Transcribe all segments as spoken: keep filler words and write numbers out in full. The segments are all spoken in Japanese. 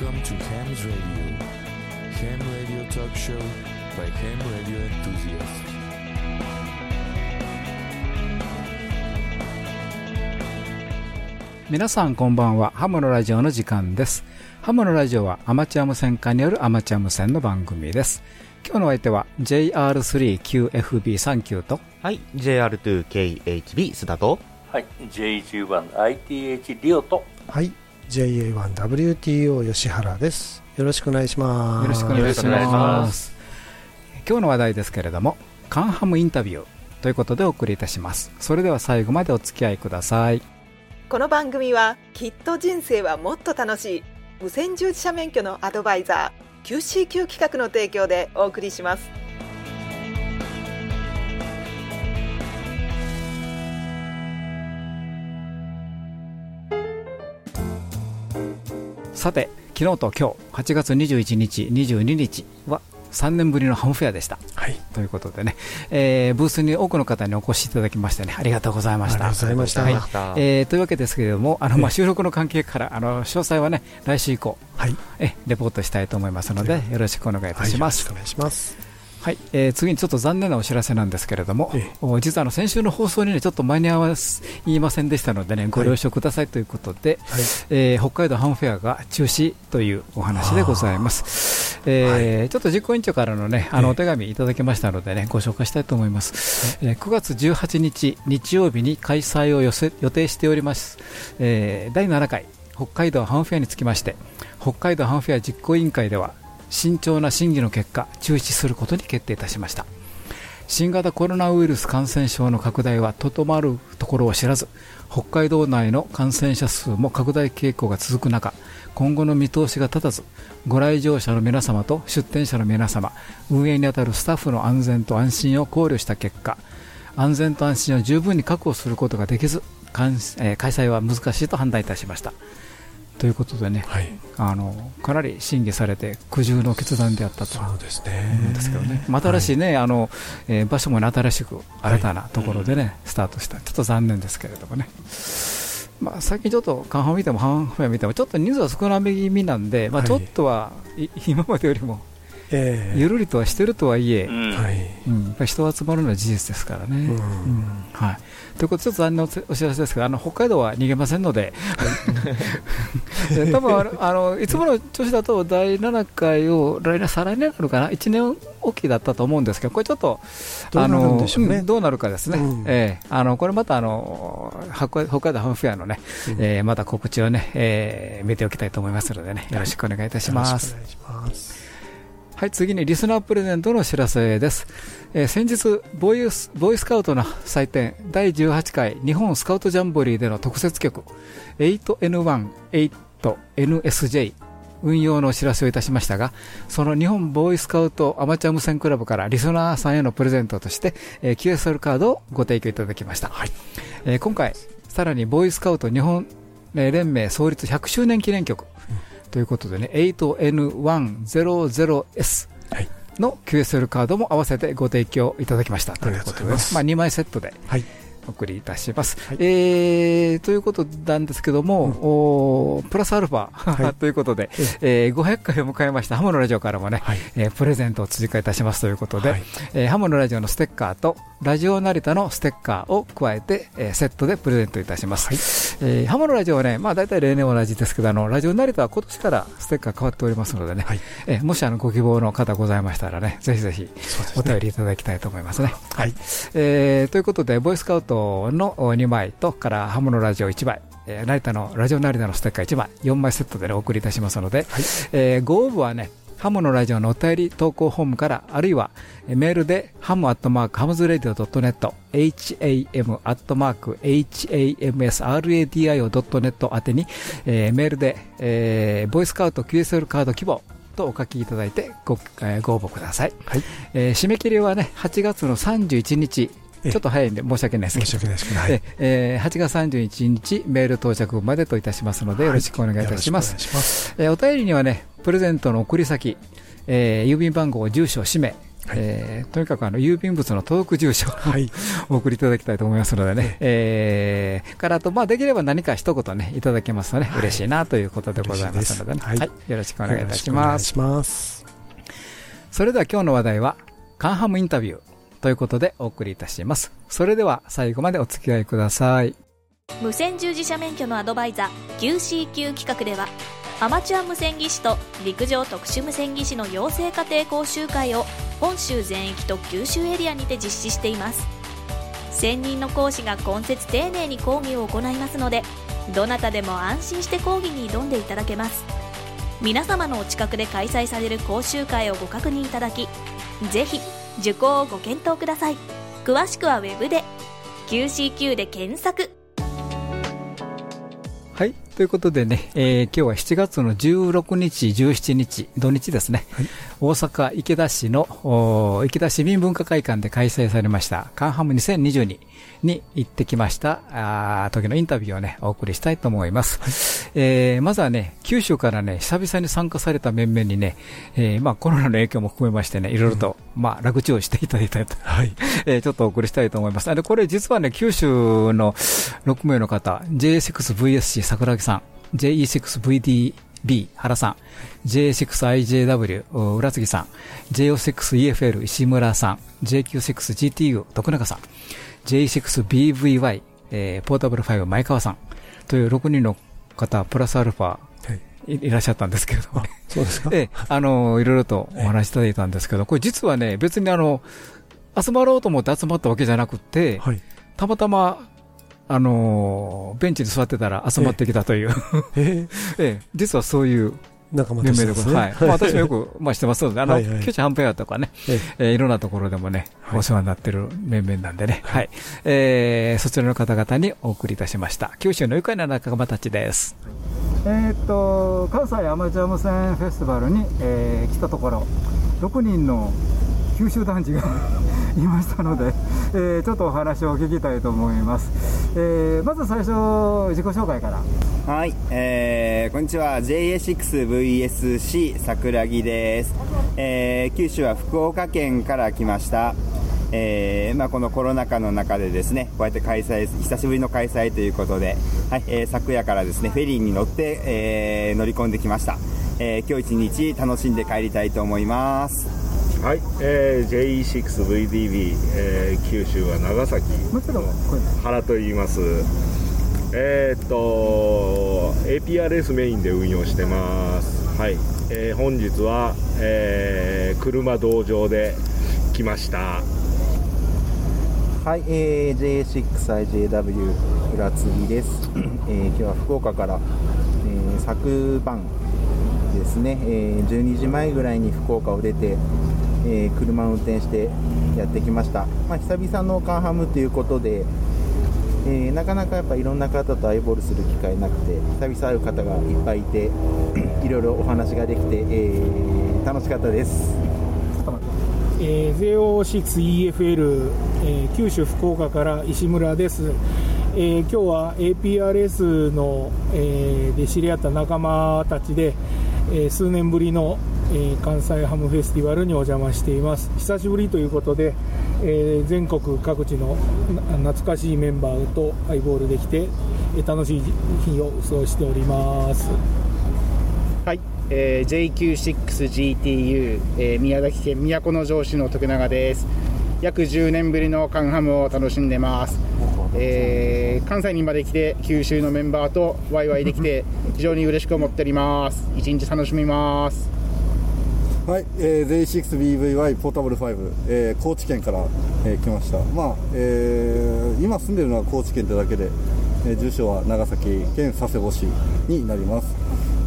Welcome to Ham's Radio. Ham Radio Talk Show by Ham Radio Enthusiasts. 皆さんこんばんは。ハムのラジオの時間です。ハムのラジオはアマチュア無線化によるアマチュア無線の番組です。今日のお相手は ジェイアールスリーキューエフビーさんきゅう と、はい、ジェイアールツーケーエイチビー 須田と、はい、ジェイジーワンアイティーエイチ リオと、はい、ジェイエーワンダブリューティーオー 吉原です。よろしくお願いします。よろしくお願いします。今日の話題ですけれども、カンハムインタビューということでお送りいたします。それでは最後までお付き合いください。この番組はきっと人生はもっと楽しい無線従事者免許のアドバイザーキューシーキュー 企画の提供でお送りします。さて、昨日と今日はちがつにじゅういちにちにじゅうににちはさんねんぶりのハムフェアでした、はい、ということでね、えー、ブースに多くの方にお越しいただきましてね、ありがとうございました。ありがとうございました、はい。えー、というわけですけれども、あの、まあ、収録の関係からあの詳細はね、来週以降、はい、えレポートしたいと思いますので、よろしくお願いいたします。よろしくお願いします。はい。えー、次にちょっと残念なお知らせなんですけれども、ええ、実はあの先週の放送に、ね、ちょっと間に合わせ言いませんでしたので、ね、ご了承くださいということで、はい、えー、北海道ハムフェアが中止というお話でございます。えーはい、ちょっと実行委員長からの、ね、あのお手紙いただきましたので、ね、ご紹介したいと思います。えー、くがつじゅうはちにち日曜日に開催を予定しております、えー、だいななかい北海道ハムフェアにつきまして、北海道ハムフェア実行委員会では慎重な審議の結果、中止することに決定いたしました。新型コロナウイルス感染症の拡大はとどまるところを知らず、北海道内の感染者数も拡大傾向が続く中、今後の見通しが立たず、ご来場者の皆様と出店者の皆様、運営にあたるスタッフの安全と安心を考慮した結果、安全と安心を十分に確保することができず、開催は難しいと判断いたしました。ということでね、はい、あのかなり審議されて苦渋の決断であったと思うんですけどね。また新しい、ね、はい、あのえー、場所も、ね、新しく新たなところで、ね、はい、スタートした。ちょっと残念ですけれどもね。まあ、最近ちょっとカンハム見てもハンフェア見てもちょっと人数は少なめ気味なんで、まあ、ちょっとは、はい、今までよりもゆるりとはしてるとはいえ、はい、うん、やっぱり人が集まるのは事実ですからね。うん、うん、はい。ということで、ちょっと残念なお知らせですが、あの北海道は逃げませんので、多分あのあのいつもの調子だとだいななかいを来年、再来年なのかな、いちねんおきだったと思うんですけど、これちょっとどうなるんでしょうね。どうなるかですね。うん、えー、あのこれまたあの北海道ハムフェアのね、うん、えー、また告知をね、えー、見ておきたいと思いますのでね、よろしくお願いいたします。はい、よろしくお願いします。はい、次にリスナープレゼントのお知らせです。えー、先日ボーイス、ボーイスカウトの祭典だいじゅうはちかい日本スカウトジャンボリーでの特設局 エイトエヌじゅうはちエイトエヌエスジェイ 運用のお知らせをいたしましたが、その日本ボーイスカウトアマチュア無線クラブからリスナーさんへのプレゼントとして、えー、キューエスエル カードをご提供いただきました。はい、えー、今回さらにボーイスカウト日本連盟創立ひゃくしゅうねん記念局、うんということでね、エイトエヌいちまるまるエス の キューエスエル カードも合わせてご提供いただきました。ということで、まあ、にまいセットでお送りいたします。はい、えー、ということなんですけども、うん、プラスアルファ、はい、ということで、えー、ごひゃっかいを迎えましたハムのラジオからもね、はい、えー、プレゼントを追加いたしますということで、はい、えー、ハムのラジオのステッカーとラジオ成田のステッカーを加えて、えー、セットでプレゼントいたします。はい、えー、ハムのラジオはね、まあ、大体例年同じですけど、あのラジオ成田は今年からステッカー変わっておりますのでね、はい、えー、もしあのご希望の方ございましたらね、ぜひぜひお便りいただきたいと思いますね。はい、えー、ということでボイスカウトのにまいとからハムのラジオいちまい、えー、成田のラジオ成田のステッカーいちまい、よんまいセットで、ね、お送りいたしますので、はい、えー、ご応募はね、ハムのラジオのお便り投稿フォームから、あるいはメールでハムアットマークハムズラジオドットネット ham アットマーク hamsradio ドットネット宛てに、えー、メールで、えー、ボイスカウト キューエスエル カード希望とお書きいただいて ご,、えー、ご応募ください。はい、えー、締め切りはね、はちがつのさんじゅういちにち、ちょっと早いんで申し訳ないですけど、はい、えー、はちがつさんじゅういちにちメール到着までといたしますので、よろしくお願いいたします。はい、お, しますえー、お便りにはね、プレゼントの送り先、えー、郵便番号、住所、氏名、はい、えー、とにかくあの郵便物の届く住所を、はい、お送りいただきたいと思いますのでね、えー、からと、まあ、できれば何か一言ねいただけますとね、はい、嬉しいなということでございますので、ね、はいはい、よろしくお願いいたします。それでは今日の話題はカンハムインタビューということでお送りいたします。それでは最後までお付き合いください。無線従事者免許のアドバイザー キューシーキュー 企画ではアマチュア無線技師と陸上特殊無線技師の養成家庭講習会を本州全域と九州エリアにて実施しています。専任の講師が今節丁寧に講義を行いますので、どなたでも安心して講義に挑んでいただけます。皆様のお近くで開催される講習会をご確認いただき、ぜひ受講をご検討ください。詳しくはウェブで キューシーキュー で検索。はい、ということでね、えー、今日はしちがつのじゅうろくにち、じゅうしちにち、土日ですね、はい、大阪池田市の池田市民文化会館で開催されましたカンハムにせんにじゅうにに行ってきましたあ時のインタビューをねお送りしたいと思います、はい、えー、まずはね九州からね久々に参加された面々にね、えーまあ、コロナの影響も含めましてねいろいろと、うん、まあ、楽中をしていただいたと、はい、えー、ちょっとお送りしたいと思います。あのこれ実はね九州のろくめいの方 ジェーシックスブイエスシー 桜木さん、ジェーイーシックスブイディービー 原さん、 ジェーシックスアイジェーダブリュー 浦杉さん、 ジェーオーシックスイーエフエル 石村さん、 ジェーキューシックスジーティーユー 徳中さん、 ジェーイーシックスビーブイワイ、えー、ポータブルファイブ前川さんというろくにんの方プラスアルファいらっしゃったんですけれども、そうですか、ええ、あのいろいろとお話しいただいたんですけど、これ実はね別にあの集まろうと思って集まったわけじゃなくて、はい、たまたまあのベンチに座ってたら集まってきたという、ええええ、実はそういう仲間でですね、はい、まあ、私もよくまあしてますので、あのはい、はい、九州ハンペアとかね、えええー、いろんなところでもね、はい、お世話になってる面々なんでね、はい、はい、えー、そちらの方々にお送りいたしました九州の愉快な仲間たちです。えー、っと関西アマチュア無線フェスティバルに、えー、来たところろくにんの九州男児がいましたので、えー、ちょっとお話を聞きたいと思います。えー、まず最初自己紹介から。はい、えー、こんにちは ジェーエーシックスブイエスシー 桜木です。えー、九州は福岡県から来ました。えーまあ、このコロナ禍の中でですねこうやって開催久しぶりの開催ということで、はい、えー、昨夜からですねフェリーに乗って、えー、乗り込んできました。えー、今日一日楽しんで帰りたいと思います。はい、えー、ジェーイーシックスブイディービー、えー、九州は長崎の原といいます。えー、っと エーピーアールエス メインで運用してます。はい、えー、本日は、えー、車同乗で来ました。はい、えー、ジェーシックスアイジェーダブリュー 浦次です。えー、今日は福岡から、えー、昨晩ですね、えー、じゅうにじまえぐらいに福岡を出てえー、車を運転してやってきました。まあ、久々のカンハムということで、えー、なかなかやっぱいろんな方とアイボールする機会なくて久々会う方がいっぱいいていろいろお話ができて、えー、楽しかったです。えー、ジェーオーシックスイーエフエル、えー、九州福岡から石村です。えー、今日は エーピーアールエス の、えー、で知り合った仲間たちで、えー、数年ぶりのえー、関西ハムフェスティバルにお邪魔しています。久しぶりということで、えー、全国各地の懐かしいメンバーとハイボールできて、えー、楽しい日を過ごしております。はい、えー、ジェーキューシックスジーティーユー、えー、宮崎県都城市の徳永です。約じゅうねんぶりのカンハムを楽しんでます。えー、関西にまで来て九州のメンバーとワイワイできて非常に嬉しく思っております。一日楽しみます。はい、えー、ジェーシックスビーブイワイ ポータブルファイブ、えー、高知県から、えー、来ました。まあ、えー、今住んでるのは高知県ってだけで、えー、住所は長崎県佐世保市になります。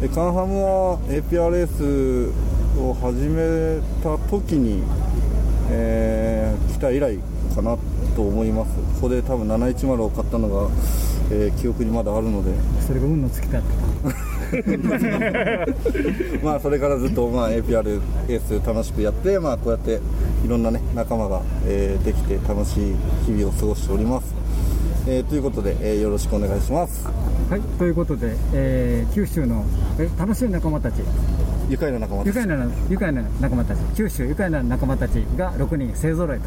えー、カンハムは エーピーアールエス を始めた時に、えー、来た以来かなと思います。ここで多分ななひゃくじゅうを買ったのが、えー、記憶にまだあるのでそれが運の尽きだったまあそれからずっと、まあ、エーピーアールエス 楽しくやって、まあ、こうやっていろんな、ね、仲間が、えー、できて楽しい日々を過ごしております。えー、ということで、えー、よろしくお願いします。はい、ということで、えー、九州の、え、楽しい仲間たち愉快な仲間たち、愉快な、愉快な仲間たち、九州愉快な仲間たちがろくにん勢ぞろい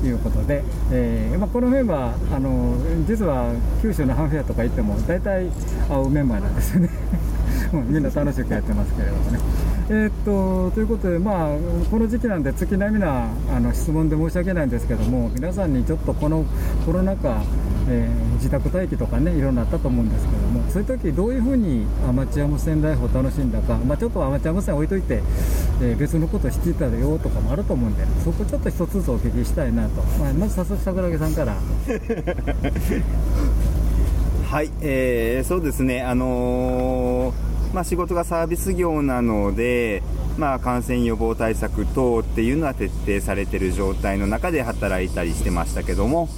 ということで、えーまあ、このメンバーあの実は九州のハンフェアとか行っても大体会うメンバーなんですよねみんな楽しくやってますけれどもね、えー、っとということで、まあ、この時期なんで月並みなあの質問で申し訳ないんですけども、皆さんにちょっとこのコロナ禍、えー、自宅待機とかね、いろんなあったと思うんですけども、そういう時どういうふうにアマチュア無線ライフを楽しんだか、まあ、ちょっとアマチュア無線置いといて、えー、別のことしていたよとかもあると思うんで、そこちょっと一つずつお聞きしたいなと、まあ、まず早速桜木さんからはい、えー、そうですね、あのーまあ、仕事がサービス業なので、まあ、感染予防対策等っていうのは徹底されている状態の中で働いたりしてましたけども、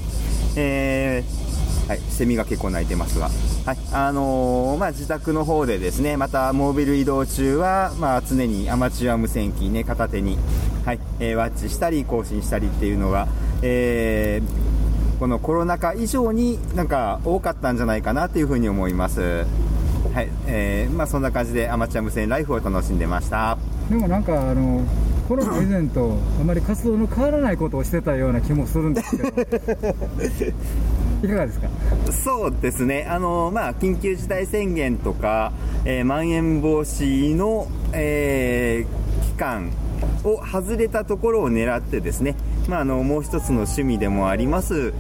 えーはい、セミが結構鳴いてますが、はいあのーまあ、自宅の方でですね、またモービル移動中は、まあ、常にアマチュア無線機、ね、片手に、はいえー、ワッチしたり更新したりっていうのが、えーこのコロナ禍以上になんか多かったんじゃないかなというふうに思います。はい、えー、まあそんな感じでアマチュア無線ライフを楽しんでました。でもなんかあのコロナ以前とあまり活動の変わらないことをしてたような気もするんですけど、いかがですか？そうですね。あのまあ緊急事態宣言とか、えー、まん延防止の、えー、期間を外れたところを狙ってですね、まあ、あのもう一つの趣味でもあります、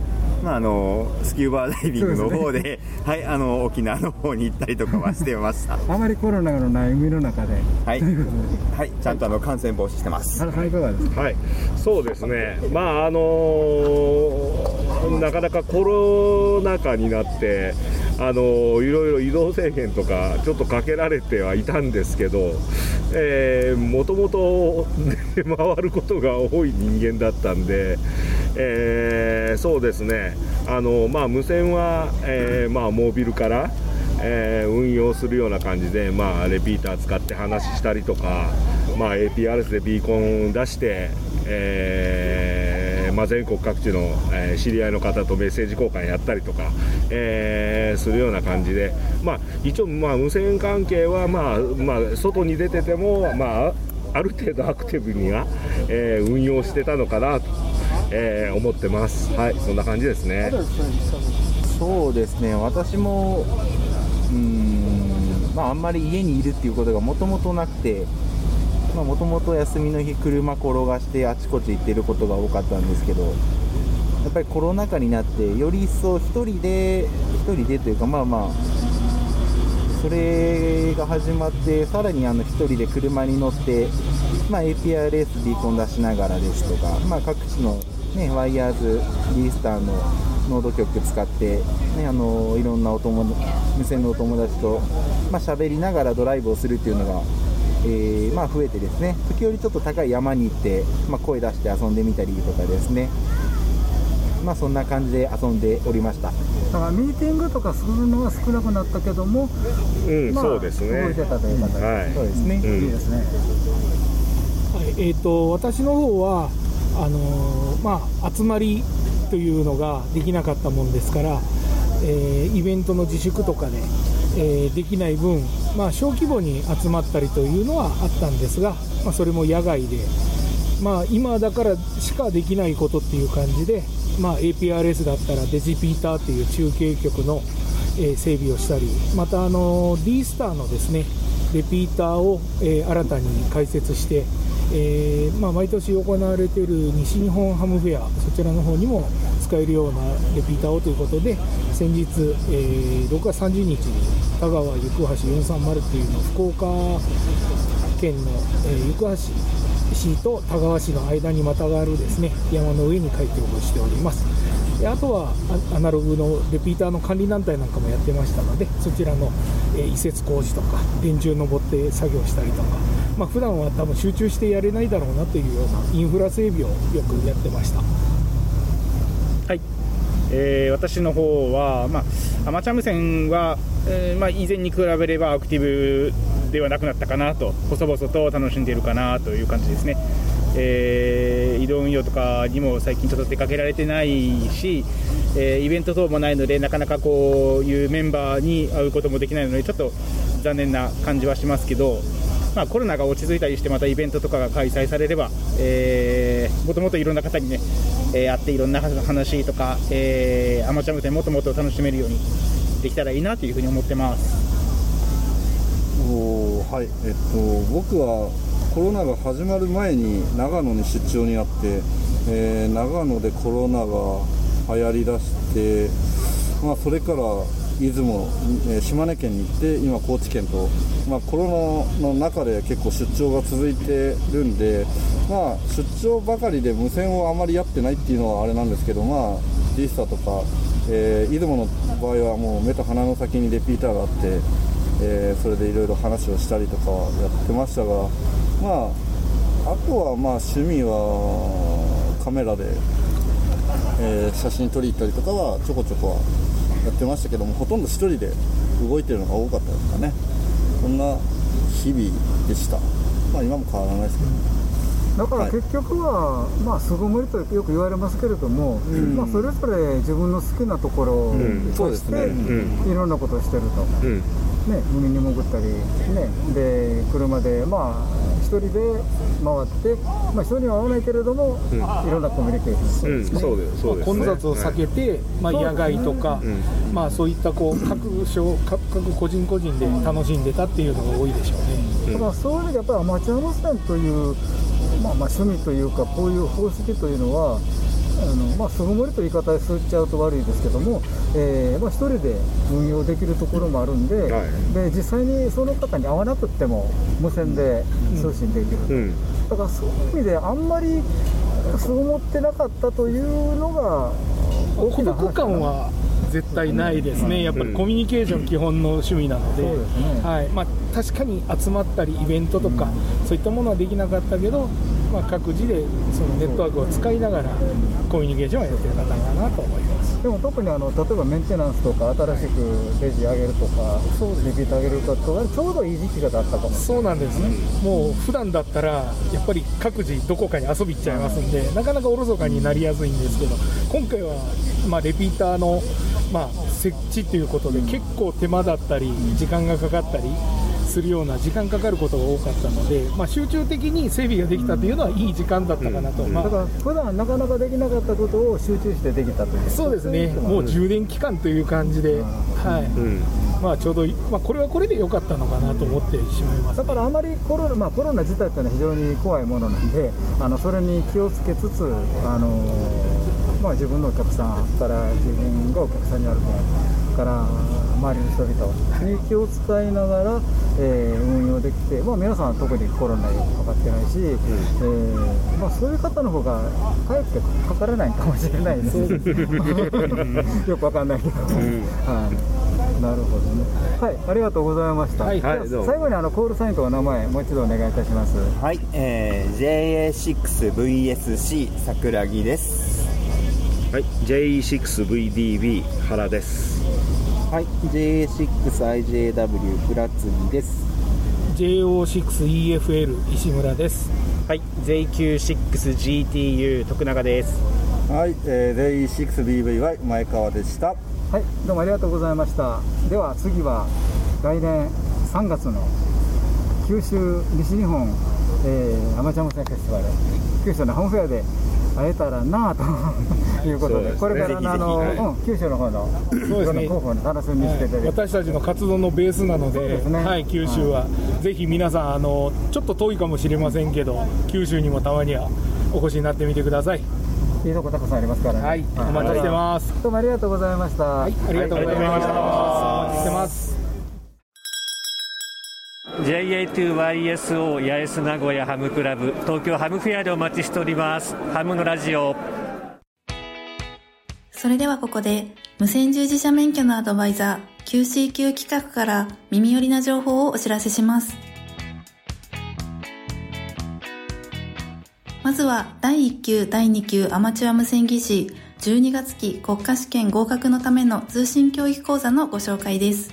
まあ、あのスキューバーダイビングの方で、で、ねはい、あの沖縄の方に行ったりとかはしてましたあまりコロナのない海の中で、はいはい、ちゃんとあの感染防止してます。はい、いかがですか？はい、そうですね、まああのー、なかなかコロナ禍になってあのいろいろ移動制限とかちょっとかけられてはいたんですけど、えー、もともと出回ることが多い人間だったんで、えー、そうですねあの、まあ、無線は、えーまあ、モービルから、えー、運用するような感じで、まあ、レピーター使って話したりとか、まあ、エーピーアールエス でビーコン出して、えーまあ、全国各地の、えー、知り合いの方とメッセージ交換やったりとか、えー、するような感じで、まあ、一応まあ無線関係は、まあまあ、外に出てても、まあ、ある程度アクティブには、えー、運用してたのかなと、えー、思ってます。はい、そんな感じですね。そうですね、私もうーん、まあ、あんまり家にいるっていうことがもともとなくて、もともと休みの日車転がしてあちこち行ってることが多かったんですけど、やっぱりコロナ禍になってより一層一人で一人でというか、まあまあそれが始まってさらにあの一人で車に乗って、まあ、エーピーアールエス ビーコン出しながらですとか、まあ、各地の、ね、ワイヤーズリースターのノード局使って、ね、あのいろんなお友無線のお友達と、まあ、喋りながらドライブをするっていうのがえーまあ、増えてですね、時折ちょっと高い山に行って、まあ、声出して遊んでみたりとかですね、まあ、そんな感じで遊んでおりました。だからミーティングとかするのは少なくなったけども、うんまあ、そうですね、動いてたという方が、そうですね、いいですね。はい、えーと、私の方はあのーまあ、集まりというのができなかったもんですから、えー、イベントの自粛とかで、ねえー、できない分、まあ、小規模に集まったりというのはあったんですが、まあ、それも野外で、まあ、今だからしかできないことっていう感じで、まあ、エーピーアールエス だったらデジピーターという中継局の、えー、整備をしたり、またあの D スターのですねレピーターを、えー、新たに開設して、えーまあ、毎年行われている西日本ハムフェア、そちらの方にも使えるようなレピーターをということで、先日、えー、ろくがつさんじゅうにちに田川行橋よんさんまるっていうの、福岡県の、えー、行橋市と田川市の間にまたがるですね山の上に開業をしております。で、あとはアナログのレピーターの管理団体なんかもやってましたので、そちらの、えー、移設工事とか電柱登って作業したりとか、まあ、普段は多分集中してやれないだろうなというようなインフラ整備をよくやってました。はい、えー、私の方は、まあ、アマチュア無線はえーまあ、以前に比べればアクティブではなくなったかなと、細々と楽しんでいるかなという感じですね。えー、移動運用とかにも最近ちょっと出かけられてないし、えー、イベント等もないので、なかなかこういうメンバーに会うこともできないのでちょっと残念な感じはしますけど、まあ、コロナが落ち着いたりしてまたイベントとかが開催されれば、えー、もともといろんな方にね、えー、会っていろんな話とか、えー、アマチュア無線もともと楽しめるようにできたらいいなというふうに思ってます。おはい、えっと、僕はコロナが始まる前に長野に出張にあって、えー、長野でコロナが流行りだして、まあ、それから出雲、えー、島根県に行って今高知県と、まあ、コロナの中で結構出張が続いてるんで、まあ、出張ばかりで無線をあまりやってないっていうのはあれなんですけど、まあ、リスタとか、えー、出雲の場合はもう目と鼻の先にレピーターがあって、えー、それでいろいろ話をしたりとかやってましたが、まあ、あとはまあ趣味はカメラで、えー、写真撮り行ったりとかはちょこちょこはやってましたけども、ほとんど一人で動いてるのが多かったですかね。そんな日々でした。まあ今も変わらないですけど、だから結局は、はい、まあ巣ごもりとよく言われますけれども、うんまあ、それぞれ自分の好きなところを通して、うんね、いろんなことをしてると、うんね、海に潜ったり、ね、で車でまあ一人で回って、まあ、人には合わないけれども、うん、いろんなコミュニケーション、混雑を避けて、はいまあ、野外とか、そう、ねまあ、そういったこう 各, 所各個人個人で楽しんでたっていうのが多いでしょうね。だからそういう意味でやっぱりアマチュア無線という、まあ、まあ趣味というかこういう方式というのはあのまあ、巣ごもりという言い方をすっちゃうと悪いですけども、えーまあ、一人で運用できるところもあるんで、はい、で実際にその方に会わなくても無線で通信できる、うんうん、だからそういう意味であんまり巣ごもってなかったというのが孤独感は絶対ないですね、うん、やっぱりコミュニケーション基本の趣味なので、うんそうですねはいまあ、確かに集まったりイベントとか、うん、そういったものはできなかったけどまあ、各自でそのネットワークを使いながらコミュニケーションをやってる方かなと思います。でも特にあの例えばメンテナンスとか新しくレジ上げるとかレジ上げるとかちょうどいい時期がだったかも。そうなんですね、うん、もう普段だったらやっぱり各自どこかに遊び行っちゃいますんで、うん、なかなかおろそかになりやすいんですけど、今回はまあレピーターのまあ設置ということで結構手間だったり時間がかかったりするような時間かかることが多かったので、まあ、集中的に整備ができたというのはいい時間だったかなと、うんまあ、だから普段なかなかできなかったことを集中してできたという。そうですね、もう充電期間という感じで、うんはいうんまあ、ちょうど、まあ、これはこれで良かったのかなと思ってしまいます、ね、だからあまりコロナ、まあ、コロナ自体というのは非常に怖いものなんで、あのそれに気をつけつつ、あのまあ、自分のお客さんから自分がお客さんにあるから周りの人々に気を使いながら、えー、運用できて、まあ、皆さんは特にコロナにかかってないし、うんえーまあ、そういう方の方がかえってかからないかもしれないですねよくわかんないけど、うんはい、なるほどね、はい、ありがとうございました、はいはい、最後にあのコールサインとお名前もう一度お願いいたします。はい、えー、ジェーエーシックスブイエスシー 桜木です。はい、ジェーイーシックスブイディービー 原です。はい、ジェーイーシックスアイジェーダブリュー 倉継です。 ジェイオーシックスイーエフエル 石村です。はい、ジェイキューシックスジーティーユー 徳永です。はい、えー、ジェイイーシックスビーブイワイ 前川でした。はい、どうもありがとうございました。では次は来年さんがつの九州西日本、えー、アマチュア無線フェスティバル九州のホームフェアで会えたらなということで、これからの九州の方の広報の楽しみにしてて、はい、私たちの活動のベースなの で, で、ねはい、九州は、はい、ぜひ皆さんあのちょっと遠いかもしれませんけど九州にもたまにはお越しになってみてください。いいとこたくさんありますからね、はい、お待ちしてます。どうもありがとうございました、はい、ありがとうございました、はい、お待ちしてます。 ジェイエーツーワイエスオー 八重洲名古屋ハムクラブ東京ハムフェアでお待ちしております。ハムのラジオ。それではここで無線従事者免許のアドバイザー キューシーキュー 企画から耳寄りな情報をお知らせします。まずはだいいっ級だいに級アマチュア無線技師じゅうにがつ期国家試験合格のための通信教育講座のご紹介です。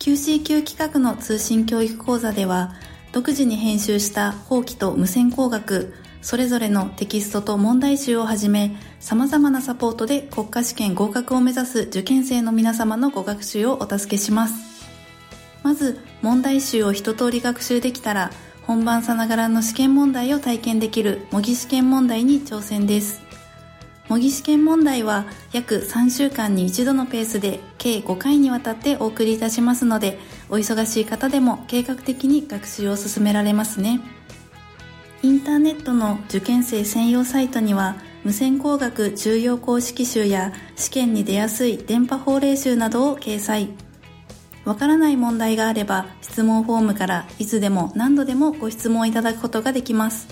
キューシーキュー 企画の通信教育講座では独自に編集した法規と無線工学それぞれのテキストと問題集をはじめ様々なサポートで国家試験合格を目指す受験生の皆様のご学習をお助けします。まず問題集を一通り学習できたら、本番さながらの試験問題を体験できる模擬試験問題に挑戦です。模擬試験問題は約さんしゅうかんにいちどのペースで計ごかいにわたってお送りいたしますので、お忙しい方でも計画的に学習を進められますね。インターネットの受験生専用サイトには、無線工学重要公式集や試験に出やすい電波法令集などを掲載。わからない問題があれば、質問フォームからいつでも何度でもご質問いただくことができます。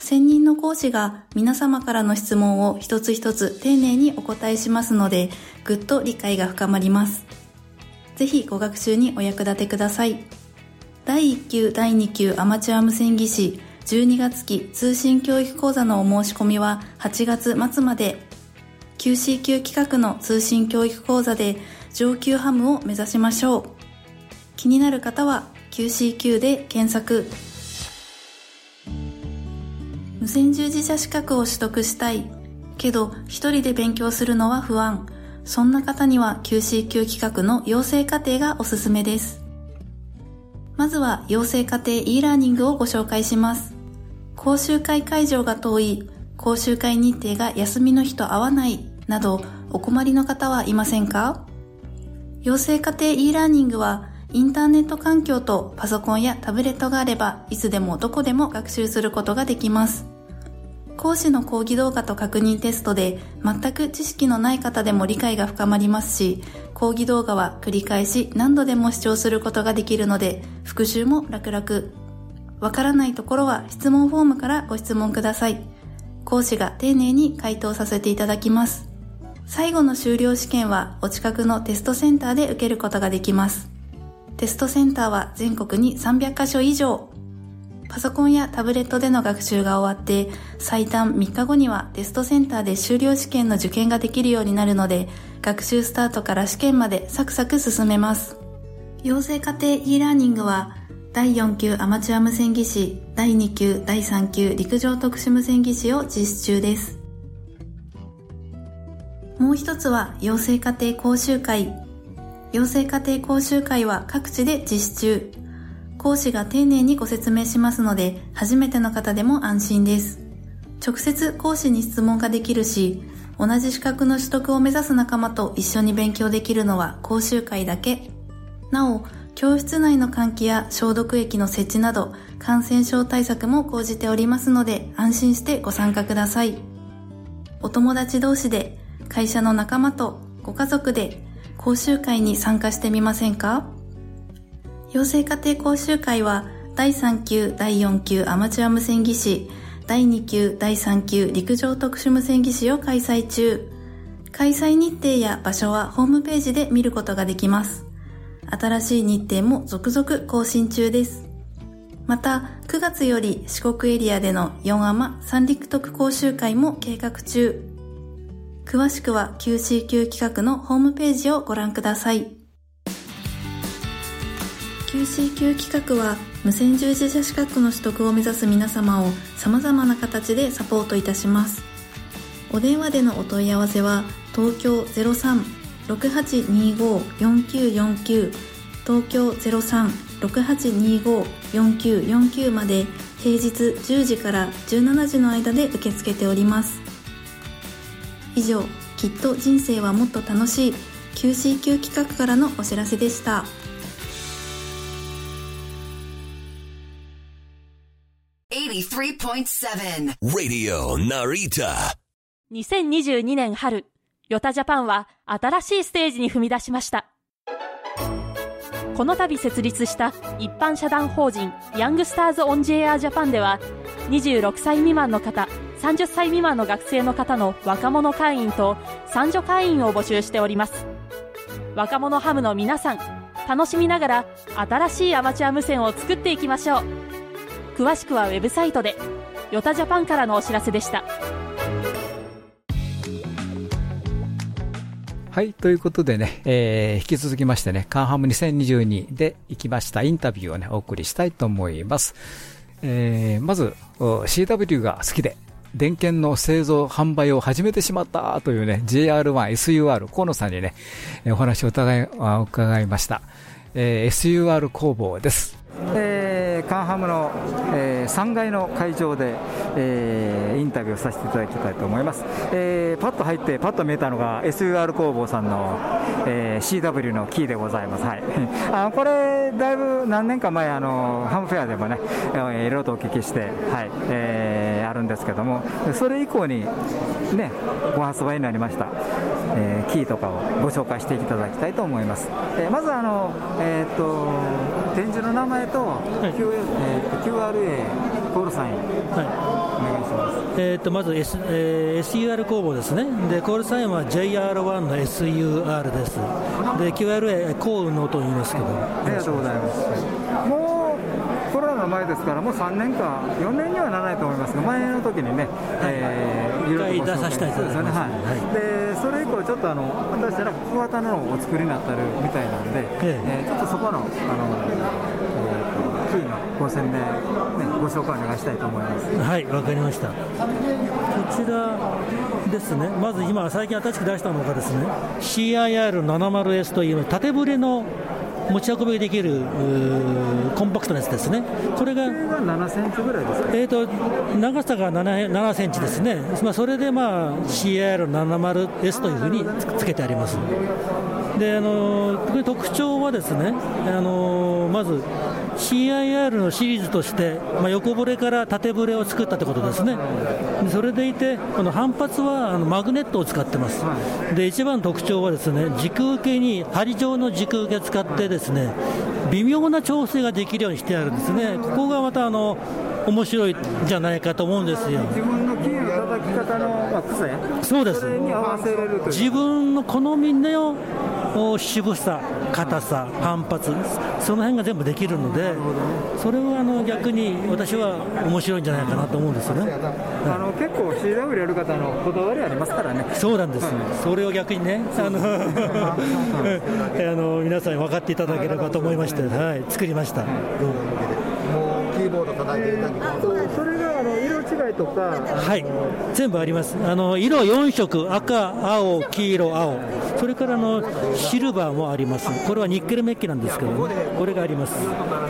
専任の講師が皆様からの質問を一つ一つ丁寧にお答えしますので、ぐっと理解が深まります。ぜひご学習にお役立てください。だいいっ級だいに級アマチュア無線技師じゅうにがつ期通信教育講座のお申し込みははちがつ末まで。 キューシーキュー 企画の通信教育講座で上級ハムを目指しましょう。気になる方は キューシーキュー で検索。無線従事者資格を取得したいけど一人で勉強するのは不安、そんな方には キューシーキュー 企画の養成課程がおすすめです。まずは養成課程 e ラーニングをご紹介します。講習会会場が遠い、講習会日程が休みの日と合わないなどお困りの方はいませんか？養成課程 e ラーニングはインターネット環境とパソコンやタブレットがあれば、いつでもどこでも学習することができます。講師の講義動画と確認テストで、全く知識のない方でも理解が深まりますし、講義動画は繰り返し何度でも視聴することができるので、復習も楽々。わからないところは質問フォームからご質問ください。講師が丁寧に回答させていただきます。最後の修了試験はお近くのテストセンターで受けることができます。テストセンターは全国にさんびゃっかしょ以上。パソコンやタブレットでの学習が終わって最短みっかごにはテストセンターで修了試験の受験ができるようになるので、学習スタートから試験までサクサク進めます。養成課程 e ラーニングはだいよん級アマチュア無線技師、だいに級だいさん級陸上特殊無線技師を実施中です。もう一つは養成課程講習会。養成課程講習会は各地で実施中。講師が丁寧にご説明しますので、初めての方でも安心です。直接講師に質問ができるし、同じ資格の取得を目指す仲間と一緒に勉強できるのは講習会だけ。なお、教室内の換気や消毒液の設置など、感染症対策も講じておりますので、安心してご参加ください。お友達同士で、会社の仲間とご家族で、講習会に参加してみませんか？養成課程講習会はだいさん級だいよん級アマチュア無線技師、だいに級だいさん級陸上特殊無線技師を開催中。開催日程や場所はホームページで見ることができます。新しい日程も続々更新中です。またくがつより四国エリアでのよんアマ三陸特講習会も計画中。詳しくは キューシーキュー 企画のホームページをご覧ください。 キューシーキュー 企画は無線従事者資格の取得を目指す皆様を様々な形でサポートいたします。お電話でのお問い合わせは東京 ゼロさんのろくはちにごのよんきゅうよんきゅう 東京 ゼロさんのろくはちにごのよんきゅうよんきゅう まで、平日じゅうじからじゅうしちじの間で受け付けております。以上、きっと人生はもっと楽しい キューシーキュー 企画からのお知らせでした。はちじゅうさんてんなな Radio Narita。 にせんにじゅうにねん春、ヨタジャパンは新しいステージに踏み出しました。この度設立した一般社団法人ヤングスターズオン ジェイアール ジャパンでは、にじゅうろくさい未満の方、さんじゅっさい未満の学生の方の若者会員と三女会員を募集しております。若者ハムの皆さん、楽しみながら新しいアマチュア無線を作っていきましょう。詳しくはウェブサイトで。ヨタジャパンからのお知らせでした。はい、ということでね、えー、引き続きましてね、カンハムにせんにじゅうにで行きましたインタビューをねお送りしたいと思います。えー、まず シーダブリュー が好きで電源の製造販売を始めてしまったというね ジェイアールワンエスユーアール 河野さんにねお話を伺いました。えー、エスユーアール 工房です、えー、カンハムの、えー、さんがいの会場で、えー、インタビューをさせていただきたいと思います、えー、パッと入ってパッと見えたのが エスユーアール 工房さんの、えー、シーダブリュー のキーでございます、はい、あこれだいぶ何年か前あのハムフェアでもねいろいろとお聞きして、はいえー、あるんですけどもそれ以降に、ね、ご発売になりました、えー、キーとかをご紹介していただきたいと思います、えー、まずあのえー、と展示の名前と、はいえー、キューアールエー コールサイン、はい、お願いします、えー、とまず、S えー、エスユーアール 工房ですねでコールサインは ジェイアールワン の エスユーアール ですで キューアールエー 幸運のと言いますけどありがとうございます、はい、もうコロナの前ですからもうさんねんかよねんにはならないと思いますが前の時にね、はいえー、いっかい出させたいと思いますねそれ以降ちょっとあの私たちの小型のをお作りになってるみたいなんで、えええー、ちょっとそこのあの、えー、キーのご宣明、ね、ご紹介お願いしたいと思います。はい、わかりました。こちらですね。まず今最近新しく出したのがですね、シーアイアールななじゅうエス という縦ブレの持ち運びできるコンパクトなやつですね。これがななセンチぐらいですか。えーと長さが ななセンチですね。まあ、それでまあ シーアイアールななじゅうエス というふうにつけてあります。であの特に特徴はですね、あのまず シーアイアール のシリーズとして、まあ、横ブレから縦ブレを作ったということですね。それでいてこの反発はあのマグネットを使ってます。で一番特徴はですね、軸受けに針状の軸受けを使ってですね。ですね、微妙な調整ができるようにしてあるんですね。ここがまたあの面白いんじゃないかと思うんですよ。自分のキーの叩き方の癖、そうです。それに合わせれるという自分の好みの渋さ、硬さ、反発、その辺が全部できるので、それはあの逆に私は面白いんじゃないかなと思うんですよね。あの結構 シーダブリュー やる方のこだわりありますからね。そうなんです。はい、それを逆にね、あのあの皆さんに分かっていただければと思いまして、はい、作りました。もうキーボード叩いていただきます。それがあの色違いとか、はい、全部あります。あの色よんしょく、赤、青、黄色、青。それからのシルバーもあります。これはニッケルメッキなんですけど、ね、これがあります。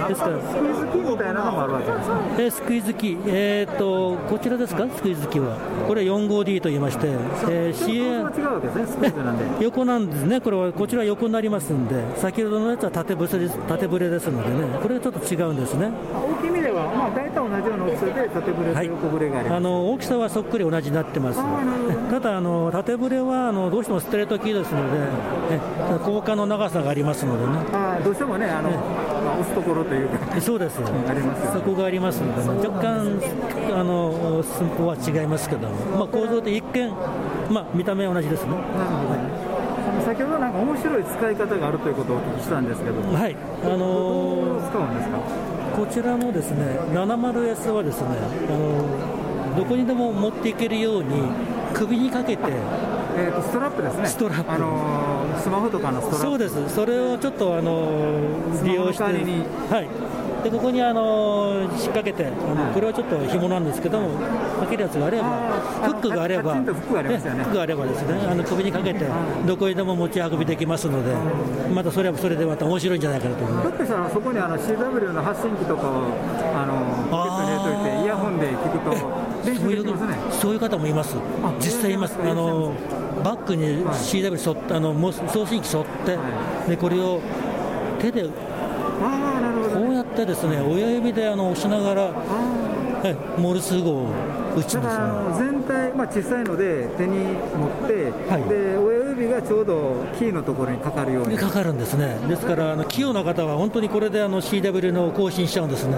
ですからスクイズキーみたいなのもあるわけですか、ねえー、スクイズキー、えー、とこちらですか、スクイズキーはこれは よんごーディー と言いまして、えー、シーエー 横なんですね。これはこちら横になりますんで、先ほどのやつは縦ブレです、縦ブレですのでね、これはちょっと違うんですね。大きめでは、まあ、大体同じような大きさで縦ブレと横ブレがあります、はい、あの大きさはそっくり同じになってます。ただあの縦ブレはあのどうしてもストレートキーですので効果の長さがありますのでね。あどうしてもねあの、ねまあ、押すところというかそうです、ありますそこがありますので、ね、若干あの寸法は違いますけども、まあ、構造で一見、まあ、見た目は同じですね。なるほど、はい、先ほどなんか面白い使い方があるということをお聞きしたんですけど、はい、あのー、どう使うんですか。こちらのですね ななじゅうエス はですね、あのー、どこにでも持っていけるように首にかけてえー、とストラップですね。ストラップ、あのー、スマホとかのストラップ。そうです。それをちょっと、あのー、利用して、はい、でここに、あのー、引っ掛けて、あの、はい、これはちょっと紐なんですけども、かけるやつがあれば、フックがあれば、フックがあればですね、あの首にかけてどこにでも持ち運びできますので、またそれはそれでまた面白いんじゃないかなと思います。ひょっとしたらそこにあの シーダブリュー の発信機とかを、あのー、入れといてイヤホンで聞くと練習できますね。そういう方もいます。実際います。あのバッグに シーダブリュー そって、はい、あの送信機そって、はい、でこれを手で、あ、なるほどね、こうやってですね、親指であの押しながら、はい、モールス号を打ちます、ね。だから全体、まあ、小さいので手に持って、はい、で親指がちょうどキーのところにかかるように。かかるんですね。ですからあの器用な方は本当にこれであの シーダブリュー の更新しちゃうんですね。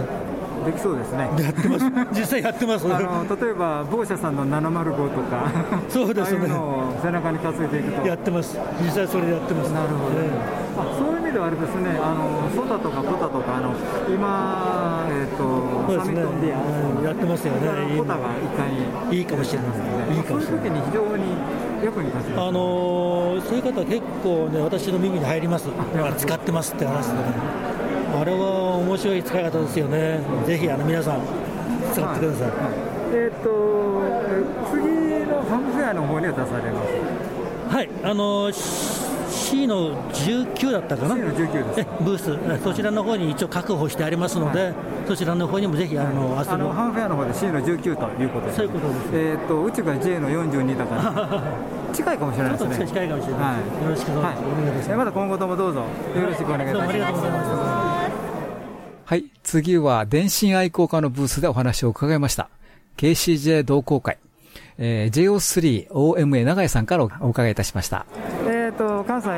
できそうですね。やってます。実際やってます。あの例えば某社さんのななまるごとか、そうですね、ああいうのを背中に担いでいくとやってます。実際それでやってます。なるほど、えー、あそういう意味ではあれですね、あのソタとかポタとか、あの今、えー、とサミットでやってますよね。ポタがいっかいいいかもしれませんね。いいかもしれない。そういう時に非常に役に立ちます。あのそういう方は結構ね、私の耳に入ります。使ってますって話すので、あれは面白い使い方ですよね。ぜひあの皆さん使ってください、はい。えー、と次のハムフェアの方には出されます。はい、あの C のじゅうきゅうだったかな、ブース、そちらの方に一応確保してありますので、はい、そちらの方にもぜひ、あの、あのハンフェアの方で C のじゅうきゅうということです、そういうことです、えー、とうちが J のよんじゅうにだから、近いかもしれないですね、ちょっと近いかもしれない、はい、よろしくお願いします、はい、また今後ともどうぞ、よろしくお願いします。ありがとうございます。はい、次は電信愛好家のブースでお話を伺いました。ケーシージェー 同好会、えー、ジェイオースリーオーエムエー 長井さんからお伺いいたしました。えーと、関西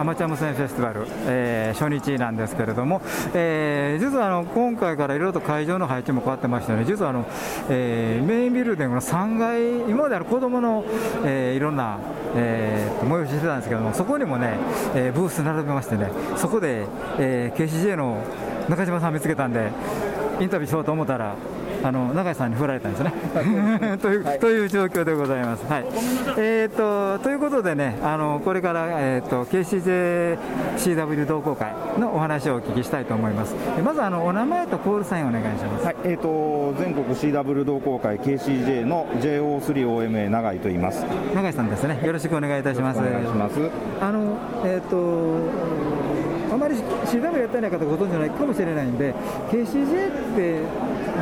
アマチュア無線フェスティバル、えー、初日なんですけれども、えー、実はあの今回からいろいろと会場の配置も変わってましたね。実はあの、えー、メインビルディングのさんがい、今まであの子供の、えー、いろんな、えー、催ししてたんですけども、そこにもね、えー、ブース並べましてね、そこで、えー、ケーシージェー の中島さん見つけたんでインタビューしようと思ったら、あの永井さんに振られたんですねという、はい、という状況でございます、はい、えー、と, ということでね、あのこれから、えー、と ケーシージェーシーダブリュー 同好会のお話をお聞きしたいと思います。まずあのお名前とコールサインをお願いします、はい、えー、と全国 シーダブリュー 同好会 ケーシージェー の ジェイオースリーオーエムエー 永井と言います。永井さんですね、よろしくお願いいたします。あの、えー、とあまり シーダブリュー やってない方ご存じないかもしれないんで、 ケーシージェー って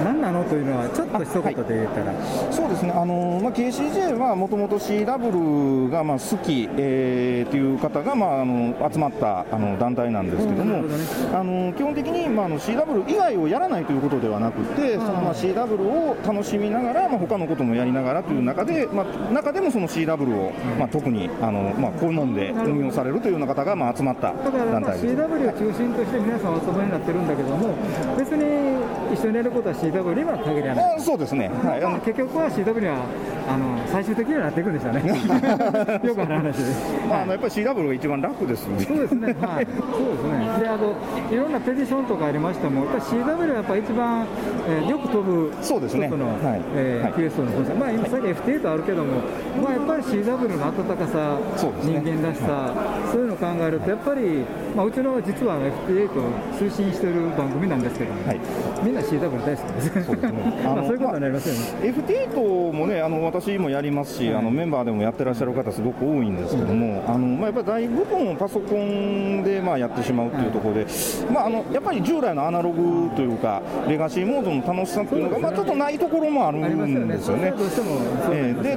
何なのというのはちょっと一言で言ったら、はい、そうですね、あの、まあ、ケーシージェー はもともと シーダブリュー がまあ好き、えー、という方が、まあ、あの集まったあの団体なんですけども、うん、なるほどね、あの基本的に、まあ、あの シーダブリュー 以外をやらないということではなくて、そのまあ シーダブリュー を楽しみながら、まあ、他のこともやりながらという中で、まあ、中でもその シーダブリュー を、まあ、特にあの、まあ、好んで運用されるというような方が、まあ、集まった団体です。シーダブリュー を中心として皆さんお集まりになってるんだけども、別に一緒にやることは シーダブリュー には限らない。そうですね、はい、まあ、結局は シーダブリュー はあの最終的にはなっていくんでしたねよくある話です、まあ、はい、やっぱり シーダブリュー が一番楽ですね。そうですね、はい、そうですね。で、あといろんなペティションとかありましても、やっぱ シーダブリュー はやっぱり一番、えー、よく飛ぶそうですね、トップの、はい、えーはい、クエストの方針、まあ、今さっき エフティーエイト あるけども、まあ、やっぱり シーダブリュー の温かさ、ね、人間らしさ、はい、そういうのを考えるとやっぱり、まあ、うちの実は エフティーエイト を推進している番組なんですけど、ね、はい、みんな シーダブリュー 大好きです。そうですね、あの、まあ、そういうことになりますよね。まあ、エフティーエイト もね、あの私もやりますし、はい、あのメンバーでもやってらっしゃる方すごく多いんですけども、うん、あのまあ、やっぱり大部分をパソコンでまあやってしまうというところで、はい、まあ、あのやっぱり従来のアナログというかレガシーモードの楽しさというのが、う、ね、まあ、ちょっとないところもあるんですよね。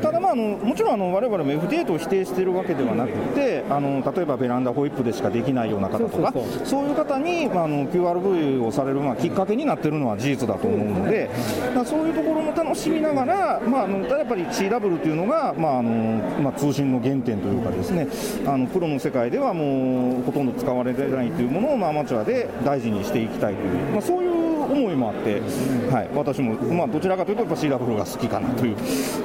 ただ、まあ、あのもちろんあの我々も エフティーエイト を否定しているわけではなくて、あの例えばベランダホイップでしかできないような方とか、そうそうそう、そういう方に、まあ、あの キューアールブイ をされる、まあ、きっかけになっているのは事実だと思うので、だそういうところも楽しみながら、まあ、あのやっぱり シーダブリュー というのが、まああのまあ、通信の原点というかですね、あのプロの世界ではもうほとんど使われていないというものを、まあ、アマチュアで大事にしていきたいという、まあ、そういう思いもあって、はい、私も、まあ、どちらかというとやっぱ シーダブリュー が好きかなという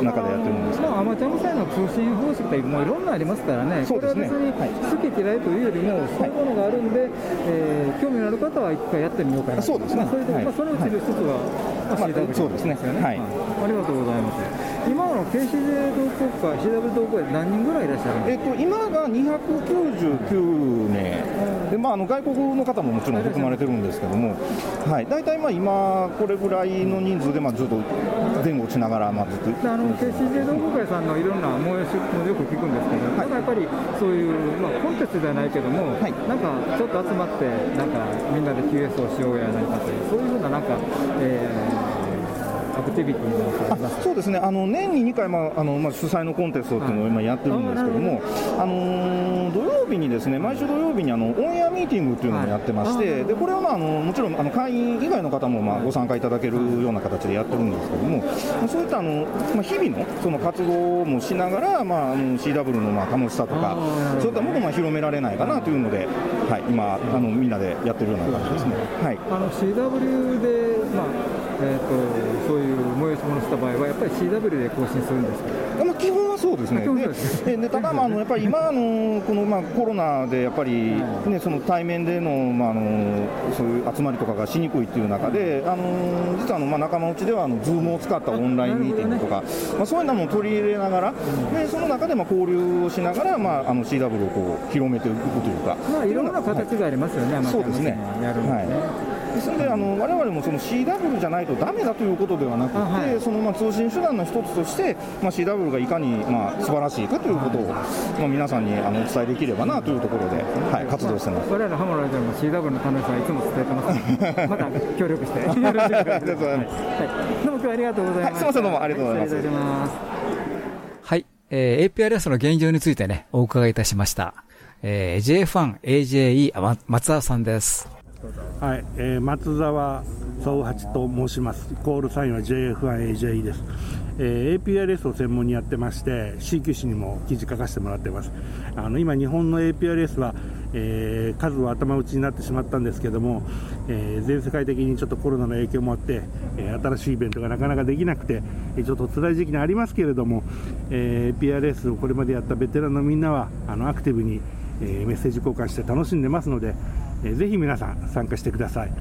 中でやってるんですけど、まあ、アマチュア無線の通信方式ってもういろんなありますからね。そうですね、これは別に好き嫌いというよりも、はい、そういうものがあるんで、えー、興味のある方は一回やってみようかな。そうですね、まあ、それで、はい、まあ、そのうちの一つは、はい、シーダブリュー ですよね。そうですね、はい、ありがとうございます。今の ケーシージェー 同好会、シーダブリュー 同好会、何人ぐらいいらっしゃるんですか？えっと、今がにひゃくきゅうじゅうきゅう名で、まあ、あの外国の方ももちろん含まれてるんですけども、はい、大体まあ今これぐらいの人数で、まあずっと前後しながら、まあずっと ケーシージェー 同好会さんのいろんな催しもよく聞くんですけど、はい、なんかやっぱりそういう、まあ、コンテストではないけども、はい、なんかちょっと集まってなんかみんなで キューエス をしようやなんかという、そういうふうななんか、えーアクティビティもあります。あ、そうですね、あの年ににかい、まああのまあ、主催のコンテストというのを今やってるんですけども、はい、あの土曜日にですね、毎週土曜日にあのオンエアミーティングというのをやってまして、はい、でこれは、まあ、あのもちろんあの会員以外の方も、まあ、ご参加いただけるような形でやってるんですけども、そういったあの、まあ、日々の、 その活動もしながら、まあ、あの シーダブリュー のまあ楽しさとかそういったものも広められないかなというので、はい、今あのみんなでやってるような感じですね、はい、あの シーダブリュー で、まあえー、とそういう催し物した場合はやっぱり シーダブリュー で更新するんですか？まあ、基本はそうですね。で、で、でただまああのやっぱり今のこのまあコロナでやっぱりね、その対面でのまああのそういう集まりとかがしにくいという中で、あの実はあのまあ仲間内ではあの Zoom を使ったオンラインミーティングとか、まあそういうのも取り入れながら、でその中でまあ交流をしながら、まああの シーダブリュー をこう広めていくというか、まあいろんな形がありますよね。はい、そうですね。やるんですね。はい、ですので、あの我々もその シーダブリュー じゃないとダメだということではなくて、はい、そのまあ通信手段の一つとして、まあ、シーダブリュー がいかにまあ素晴らしいかということを、まあ、皆さんにあのお伝えできればなというところで、はい、活動してます。我々ハモライドも シーダブリュー の楽しさはいつも伝えてます。また協力してよろしくお願いします。どうも今日はありがとうございました。はい、すみません、どうもありがとうございます。はい、失礼いたします。はい、えー、エーピーアールエス の現状についてね、お伺いいたしました。えー、ジェイエフワンエージェーイー 松沢さんです。はい、えー、松沢宗八と申します。コールサインは ジェイエフワンエージェーイー です。えー、エーピーアールエス を専門にやってまして、シーキュー 誌にも記事書かせてもらってます。あの今日本の エーピーアールエス は、えー、数は頭打ちになってしまったんですけども、えー、全世界的にちょっとコロナの影響もあって、えー、新しいイベントがなかなかできなくて、ちょっと辛い時期にありますけれども、えー、エーピーアールエス をこれまでやったベテランのみんなはあのアクティブに、えー、メッセージ交換して楽しんでますので、えー、ぜひ皆さん参加してください。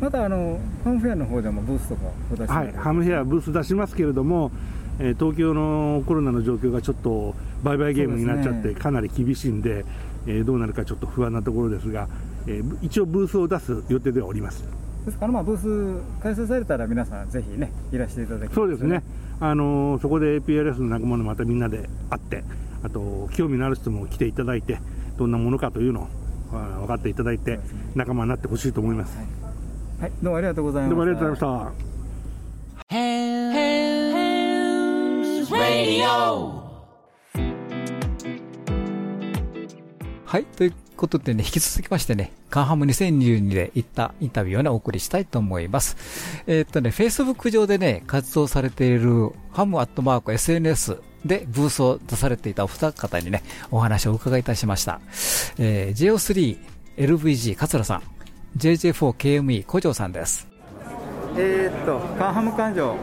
またあのハムフェアの方でもブースとかお出し、はい、ハムフェアブース出しますけれども、えー、東京のコロナの状況がちょっと売買ゲームになっちゃって、ね、かなり厳しいんで、えー、どうなるかちょっと不安なところですが、えー、一応ブースを出す予定ではおります。ですからまあブース開催されたら皆さんぜひねいらしていただきたい、ね、そうですね、あのー、そこで エーピーアールエス の仲間のまたみんなで会って、あと興味のある人も来ていただいて、どんなものかというのを分かっていただいて仲間になってほしいと思います。はいはい、どうもありがとうございました。どうもありがとうございました。はい、ということでね、引き続きましてね、カンハムにせんにじゅうにで行ったインタビューをね、お送りしたいと思います。えー、っとね、Facebook 上でね、活動されているハムアットマーク エスエヌエス、で、ブースを出されていたお二方にね、お話をお伺いいたしました。えー、ジェイオースリーエルブイジー、桂さん。ジェイジェイフォーケーエムイー、古城さんです。えー、っと、カンハム会場、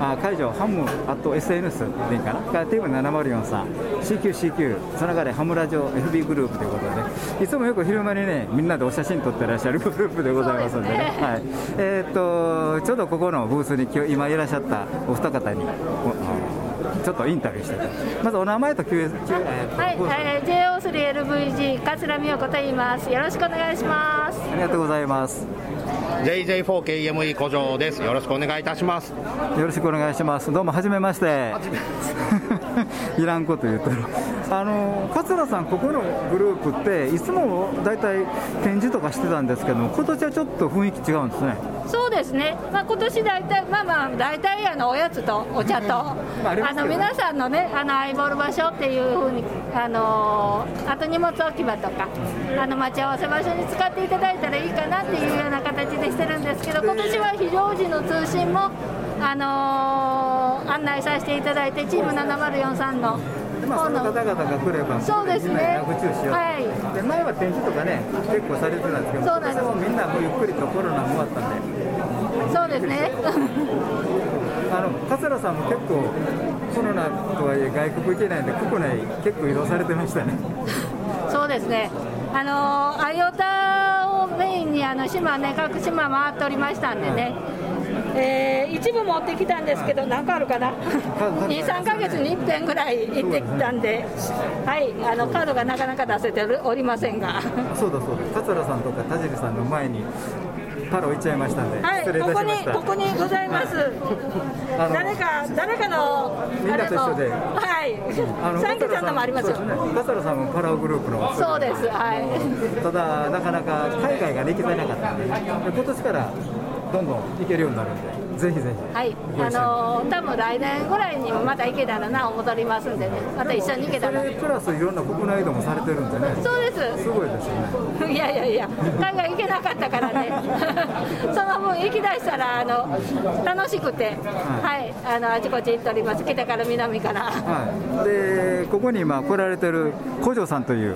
あ会場、ハムアット エスエヌエス でいいかな、テーブルななまるよんさん、シーキューシーキュー、つながれハムラジオ エフビー グループということで、いつもよく昼間にね、みんなでお写真撮ってらっしゃるグループでございますのでね、はい、えー、っと、ちょうどここのブースに今日今いらっしゃったお二方に、ちょっとインタビューしてた。まずお名前と キューエス はい、はい、ジェイオースリーエルブイジー 桂美代子と言います。よろしくお願いします。ありがとうございます。 ジェイジェイフォーケーエムイー 古城です。よろしくお願いいたします。よろしくお願いします。どうもはじめまして。いらんこと言ってる。あの桂さん、ここのグループっていつも大体展示とかしてたんですけども、今年はちょっと雰囲気違うんですね。そうですね、まあ、今年大体、まあまあ、大体あのおやつとお茶と、まあありますけどね、あの皆さんのね、あのアイボール場所っていうふうに、あのあと荷物置き場とかあの待ち合わせ場所に使っていただいたらいいかなっていうような形でしてるんですけど、今年は非常時の通信も、あのー、案内させていただいて、チームななまるよんさんのまあ、その方々が来れば、そうですね、みんな楽中しよう、はい、で前は展示とかね、結構されてたんですけど、そうなんです。もみんなもうゆっくりとコロナも終わったんで、そうですね。あの桂さんも結構コロナとはいえ外国行けないんで、国内結構移動されてましたね。そうですね、あのアイオタをメインにあの島ね、各島回っておりましたんでね、はい、えー、一部持ってきたんですけど、何かあるかな、にさんかげつにいっぺんぐらい行ってきたんで、はい、あのカードがなかなか出せておりませんが。そうだそうだ、桂さんとか田尻さんの前にパロ行っちゃいましたんで、はい、失礼いたしました。ここにここにございます。誰か誰かのあれもみんなと一緒で、はい、サンキちゃんのもありますよ。桂さんもパラオグループの、そうです、はい、ただなかなか海外ができてなかったんで、今年からどんどん行けるようになるんで、ぜひぜひ、はい、あのー、多分来年ぐらいにもまた行けたらな思ってりますんでね、また一緒に行けたら、それプラスいろんな国内移動もされてるんでね。そうです、すごいですよね。いやいやいや、海外行けなかったからね。その分行きだしたらあの楽しくて、はい、はい、あのあちこち行っております。北から南から、はい、でここに今来られてる小城さんという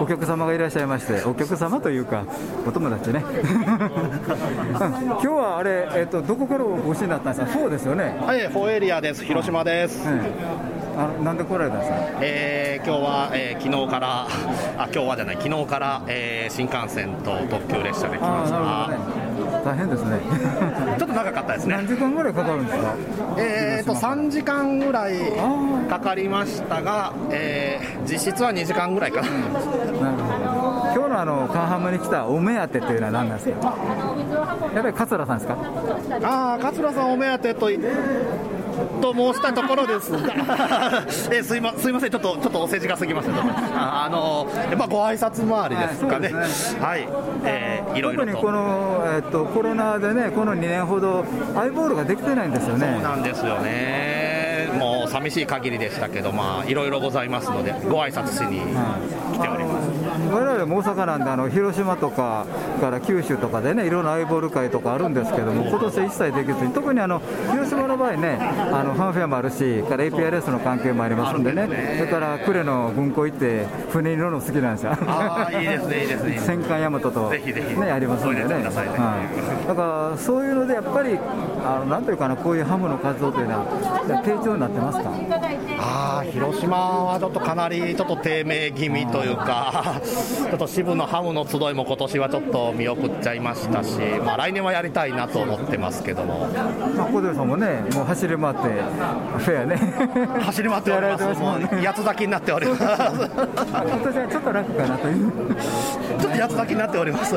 お客様がいらっしゃいまして、お客様というかお友達ね。今日はあれ、えっと、どこからお越しになったんですか。そうですよね、はい、フォーエリアです。広島です。あ、なんで来られたんですか。えー、今日は、えー、昨日からあ今日はじゃない昨日から、えー、新幹線と特急列車で来ました。大変ですね。ちょっと長かったですね。何時間ぐらいかかるんですか。えーとさんじかんぐらいかかりましたが、えー、実質はにじかんぐらいかな。なるほど。今日のあのカンハムに来たお目当てというのは何なんですか。やっぱり桂さんですか。ああ、桂さんお目当てとと申したところですがえすいま、すいません、ちょっと、ちょっとお世辞が過ぎました。あのやっぱご挨拶回りですかね。はい、えー、いろいろと特にこの、えー、とコロナでね、このにねんほどアイボールができてないんですよね。そうなんですよね。もう寂しい限りでしたけど、まあいろいろございますのでご挨拶しに来ております。はい、我々も大阪なんで、あの広島とかから九州とかでね、いろんなアイボール会とかあるんですけども、今年は一切できずに、特にあの広島の場合ね、あのファンフェアもあるし、から エーピーアールエス の関係もありますんでね、それから呉の軍港行って船に乗るの好きなんですよ。ああ、いいですね、いいですね。戦艦大和とねありますんでね。はい。だからそういうのでやっぱりあのなんというかな、こういうハムの活動というのは低調になってますか。ああ、広島はちょっとかなりちょっと低迷気味というか。ちょっと支部のハムの集いも今年はちょっと見送っちゃいましたし、まあ、来年はやりたいなと思ってますけども、まあ、小鳥さんもね、もう走り回って、フェアね、走り回っております、もう八つ咲きになっております、私はちょっと楽かなという、ちょっと八つ咲きになっております。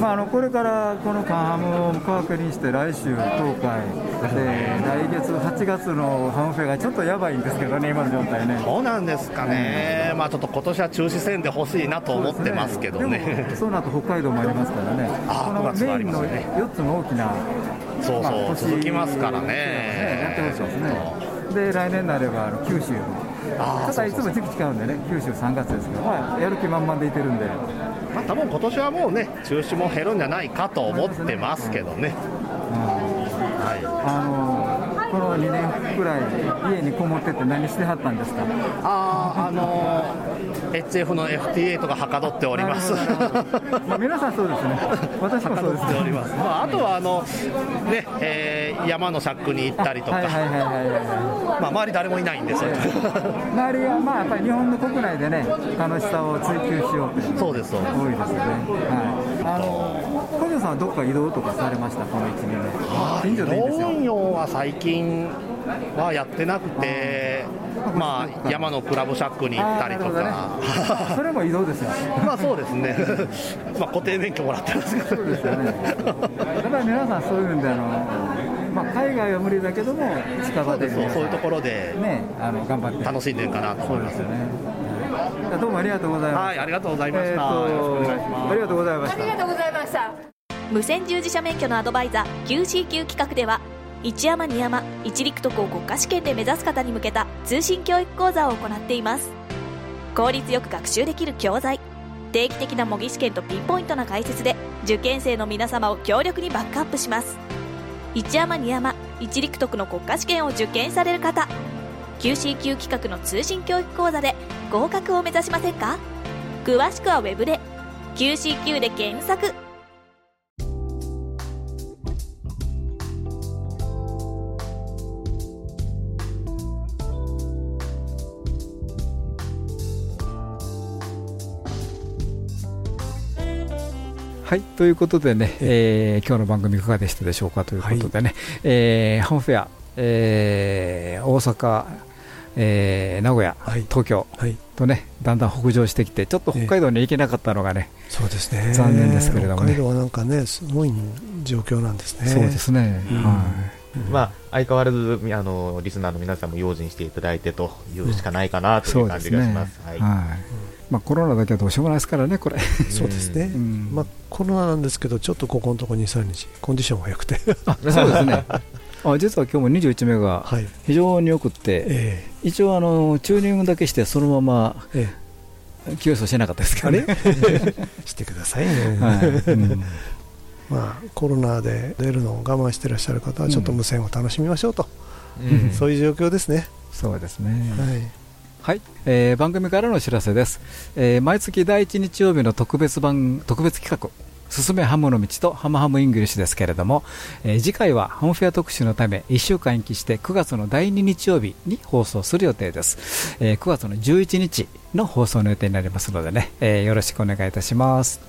まあ、あのこれからこのカンハムを皮切りにして来週東海で、来月はちがつのハムフェがちょっとやばいんですけどね、今の状態ね。そうなんですかね、うん、まあ、ちょっと今年は中止せんでほしいなと思ってますけどね。 そうですね。でもその後北海道もありますからね。あ、このメインのよっつの大きな、そうそう、まあ、続きますからね、やってほしいですね。で来年になればあの九州も、ただいつも時期違うんでね、九州さんがつですけど、まあ、やる気満々でいてるんで、まあ、多分今年はもうね、中止も減るんじゃないかと思ってますけどね。このにねんくらい家にこもってて何してはったんですか。あ、あのー、エイチエフ の エフティーエイト がはかどっております。まあ、皆さんそうですね、私もそうですね。あとはあの、ねえー、山のシャックに行ったりとか、周り誰もいないんですよ、えー、周りはまあやっぱり日本の国内でね、楽しさを追求しようというのが多いですよね。はい、あの小島さんはどこか移動とかされました、このいちねんめ。移動は最近はやってなくて、まあ、山のクラブシャックに行ったりとか、ね、それも移動ですよね。まあそうですね、まあ、固定免許もらってますからね。やっぱり皆さんそういうんで、あの、まあ、海外は無理だけども近場で、そうそう、そういうところで、ね、あの頑張って楽しんでるかなと思います。そうですよね。どうもありがとうございました。はい、ありがとうございました。ありがとうございました。ありがとうございました。無線従事者免許のアドバイザー キューシーキュー 企画では、一山二山一陸徳を国家試験で目指す方に向けた通信教育講座を行っています。効率よく学習できる教材、定期的な模擬試験とピンポイントな解説で受験生の皆様を強力にバックアップします。一山二山一陸徳の国家試験を受験される方、 キューシーキュー 企画の通信教育講座で合格を目指しませんか。詳しくはウェブで キューシーキュー で検索。はい、ということでね、えー、今日の番組いかがでしたでしょうかということでね、はい、えー、ハムフェア、えー、大阪、えー、名古屋、はい、東京とね、だんだん北上してきて、ちょっと北海道に行けなかったのがね、えー、そうですね、残念ですけれどもね。北海道はなんかね、すごい状況なんですね。そうですね、うん、はい。まあ、相変わらずあのリスナーの皆さんも用心していただいてというしかないかなという感じがします。コロナだけはどうしようもないですからね、これ。そうですね、うん、まあ、コロナなんですけど、ちょっとここのところ にさんにちコンディションが良くてあ、そうですね。あ、実は今日もにじゅういちめいが非常によくって、はい、えー、一応あのチューニングだけしてそのまま、えー、休走してなかったですけどねしてくださいね、はい、うん、まあ、コロナで出るのを我慢していらっしゃる方はちょっと無線を楽しみましょうと、うん、そういう状況ですね。そうですね、はい、はい、えー、番組からのお知らせです、えー、毎月だいいちにち曜日の特別版、特別企画、進めハムの道とハムハムイングリッシュですけれども、えー、次回はハムフェア特集のためいっしゅうかん延期してくがつのだいににち曜日に放送する予定です、えー、くがつのじゅういちにちの放送の予定になりますのでね、えー、よろしくお願いいたします。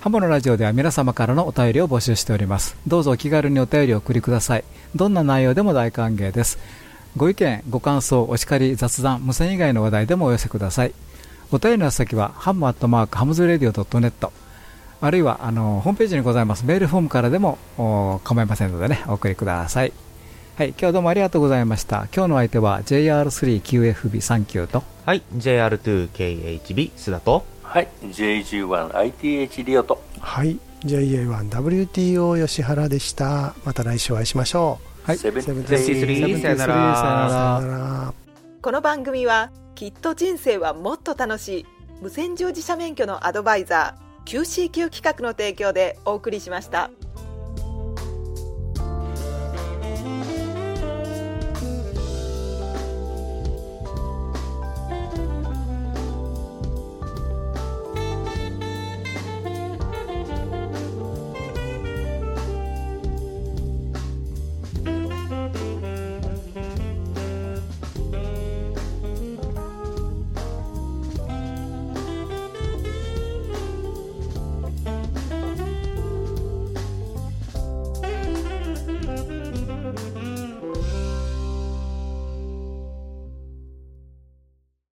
ハムのラジオでは皆様からのお便りを募集しております。どうぞお気軽にお便りをお送りください。どんな内容でも大歓迎です。ご意見、ご感想、お叱り、雑談、無線以外の話題でもお寄せください。お便りの先はハムアットマークハムズレディオドットネット、あるいはあのホームページにございますメールフォームからでも構いませんのでね、お送りください。はい、今日はどうもありがとうございました。今日の相手は ジェイアールスリーキューエフビーさんきゅう と、はい、ジェイアールツーケーエイチビー 須田と、はい、ジェイジーワンアイティーエイチ リオと、はい、ジェイエーワンダブリューティーオー 吉原でした。また来週お会いしましょう。はい、セブンティースリーさよなら。この番組はきっと人生はもっと楽しい無線乗自社免許のアドバイザー キューシーキュー 企画の提供でお送りしました。